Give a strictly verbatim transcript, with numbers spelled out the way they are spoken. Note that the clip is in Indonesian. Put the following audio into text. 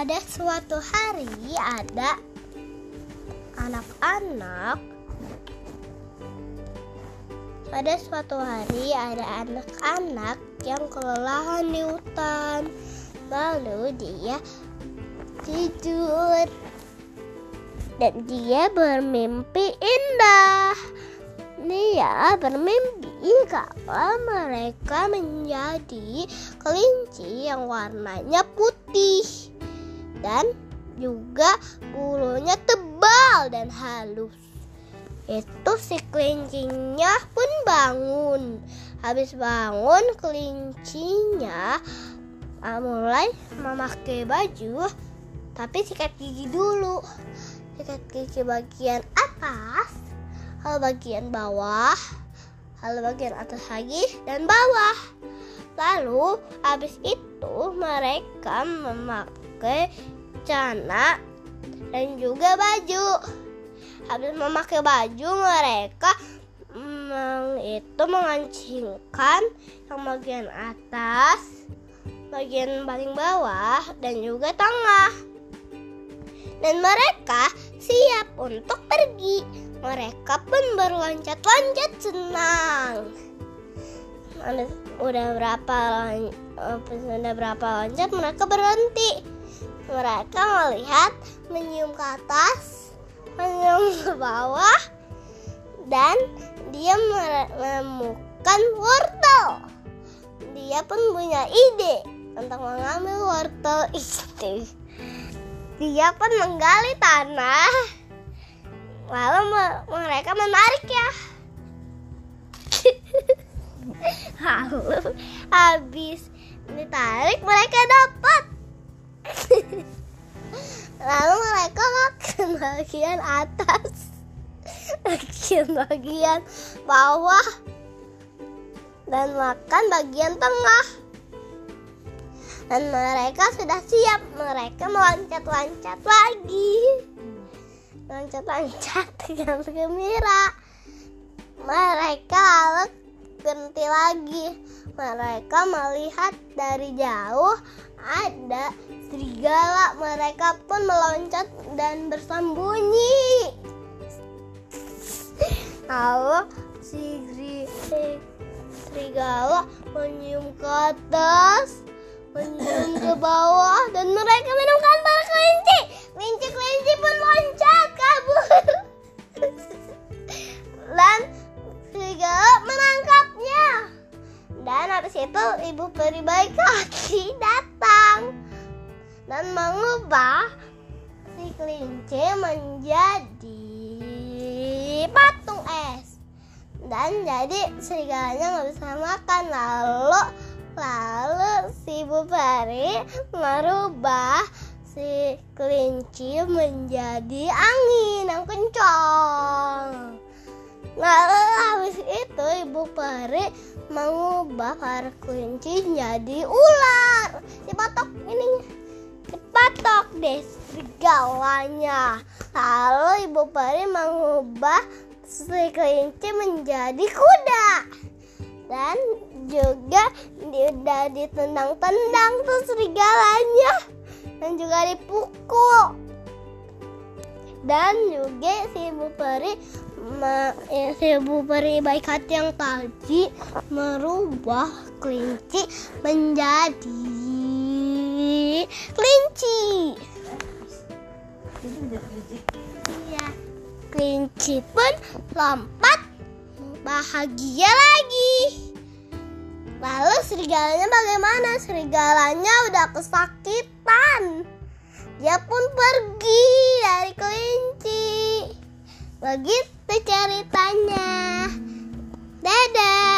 Ada suatu hari ada anak-anak Pada suatu hari ada anak-anak yang kelelahan di hutan. Lalu dia tidur dan dia bermimpi indah. Dia bermimpi kalau mereka menjadi kelinci yang warnanya putih dan juga bulunya tebal dan halus. Itu si kelincinya pun bangun. Habis bangun, kelincinya mulai memakai baju, tapi sikat gigi dulu. Sikat gigi bagian atas, lalu bagian bawah, lalu bagian atas lagi dan bawah. Lalu habis itu mereka memakai celana dan juga baju. Habis memakai baju, mereka mm, itu mengancingkan yang bagian atas, bagian paling bawah, dan juga tengah. Dan mereka siap untuk pergi. Mereka pun berloncat-loncat senang. Udah berapa sudah berapa loncat, mereka berhenti. Mereka melihat, menyium ke atas, ke bawah, dan dia menemukan wortel. Dia pun punya ide tentang mengambil wortel itu. Dia pun menggali tanah, lalu mereka menariknya. Lalu habis ditarik mereka dapat. Lalu mereka makan bagian atas, makan bagian bawah, dan makan bagian tengah. Dan mereka sudah siap. Mereka meloncat-loncat lagi, loncat-loncat dengan gembira. Mereka lalu berhenti lagi. Mereka melihat dari jauh ada serigala. Mereka pun meloncat dan bersembunyi. Lalu si serigala menyium ke atas, menyium ke bawah, dan mereka menemukan para kelinci. Kelinci-kelinci pun loncat kabur. Dan serigala menangkapnya. Dan habis itu ibu peri baik hati datang dan mengubah si kelinci menjadi patung es. Dan jadi serigalanya nggak bisa makan. Lalu lalu si ibu peri merubah si kelinci menjadi angin yang kencang. Lalu habis itu ibu peri mengubah para kelinci jadi ular. Si patok ini dipatok deh serigalanya. Lalu ibu peri mengubah si kelinci menjadi kuda. Dan juga udah ditendang-tendang tuh serigalanya. Dan juga dipukul. Dan juga si ibu peri Ma, eh, si ibu peri baik hati yang tadi merubah kelinci menjadi kelinci. Ya, kelinci pun lompat bahagia lagi. Lalu serigalanya bagaimana? Serigalanya udah kesakitan. Dia pun pergi dari kelinci. Begitu ceritanya. Dadah.